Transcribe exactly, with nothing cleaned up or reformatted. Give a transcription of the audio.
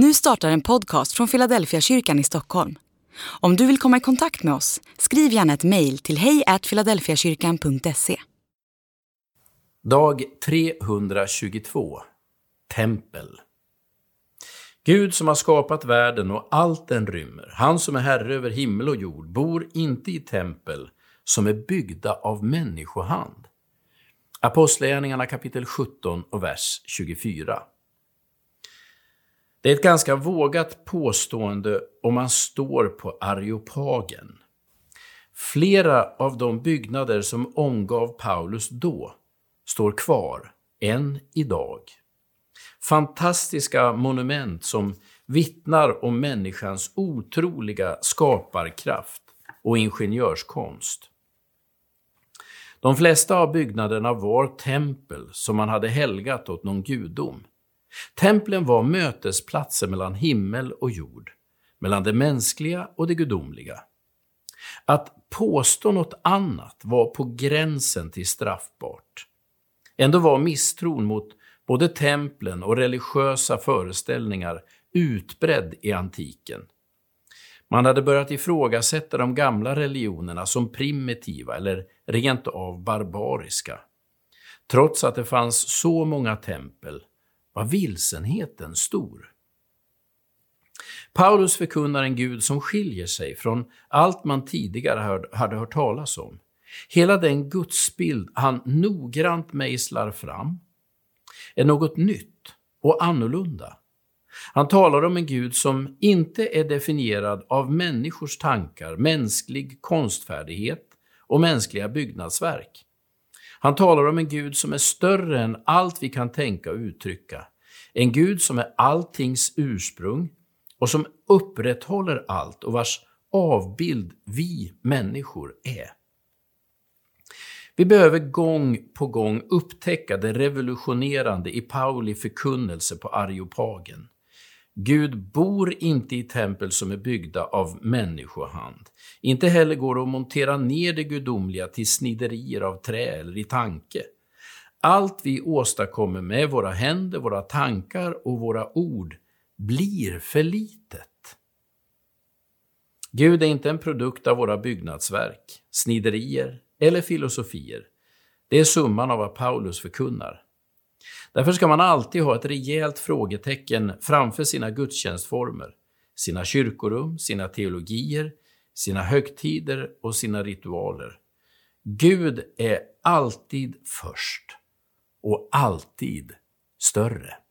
Nu startar en podcast från Philadelphia kyrkan i Stockholm. Om du vill komma i kontakt med oss, skriv gärna ett mejl till hej at philadelphia kyrkan punkt se. Dag trehundratjugotvå. Tempel. Gud som har skapat världen och allt den rymmer, han som är herre över himmel och jord, bor inte i tempel som är byggda av människohand. Apostlagärningarna kapitel sjutton och vers tjugofyra. Det är ett ganska vågat påstående om man står på Areopagen. Flera av de byggnader som omgav Paulus då står kvar än idag. Fantastiska monument som vittnar om människans otroliga skaparkraft och ingenjörskonst. De flesta av byggnaderna var tempel som man hade helgat åt någon gudom. Templen var mötesplatser mellan himmel och jord, mellan det mänskliga och det gudomliga. Att påstå något annat var på gränsen till straffbart. Ändå var misstron mot både templen och religiösa föreställningar utbredd i antiken. Man hade börjat ifrågasätta de gamla religionerna som primitiva eller rent av barbariska. Trots att det fanns så många tempel var vilsenheten stor. Paulus förkunnar en Gud som skiljer sig från allt man tidigare hade hört talas om. Hela den gudsbild han noggrant mejslar fram är något nytt och annorlunda. Han talar om en Gud som inte är definierad av människors tankar, mänsklig konstfärdighet och mänskliga byggnadsverk. Han talar om en Gud som är större än allt vi kan tänka och uttrycka. En Gud som är alltings ursprung och som upprätthåller allt och vars avbild vi människor är. Vi behöver gång på gång upptäcka det revolutionerande i Pauli förkunnelse på Areopagen. Gud bor inte i tempel som är byggda av människohand. Inte heller går det att montera ner det gudomliga till sniderier av trä eller i tanke. Allt vi åstadkommer med våra händer, våra tankar och våra ord blir för litet. Gud är inte en produkt av våra byggnadsverk, sniderier eller filosofier. Det är summan av vad Paulus förkunnar. Därför ska man alltid ha ett rejält frågetecken framför sina gudstjänstformer, sina kyrkorum, sina teologier, sina högtider och sina ritualer. Gud är alltid först och alltid större.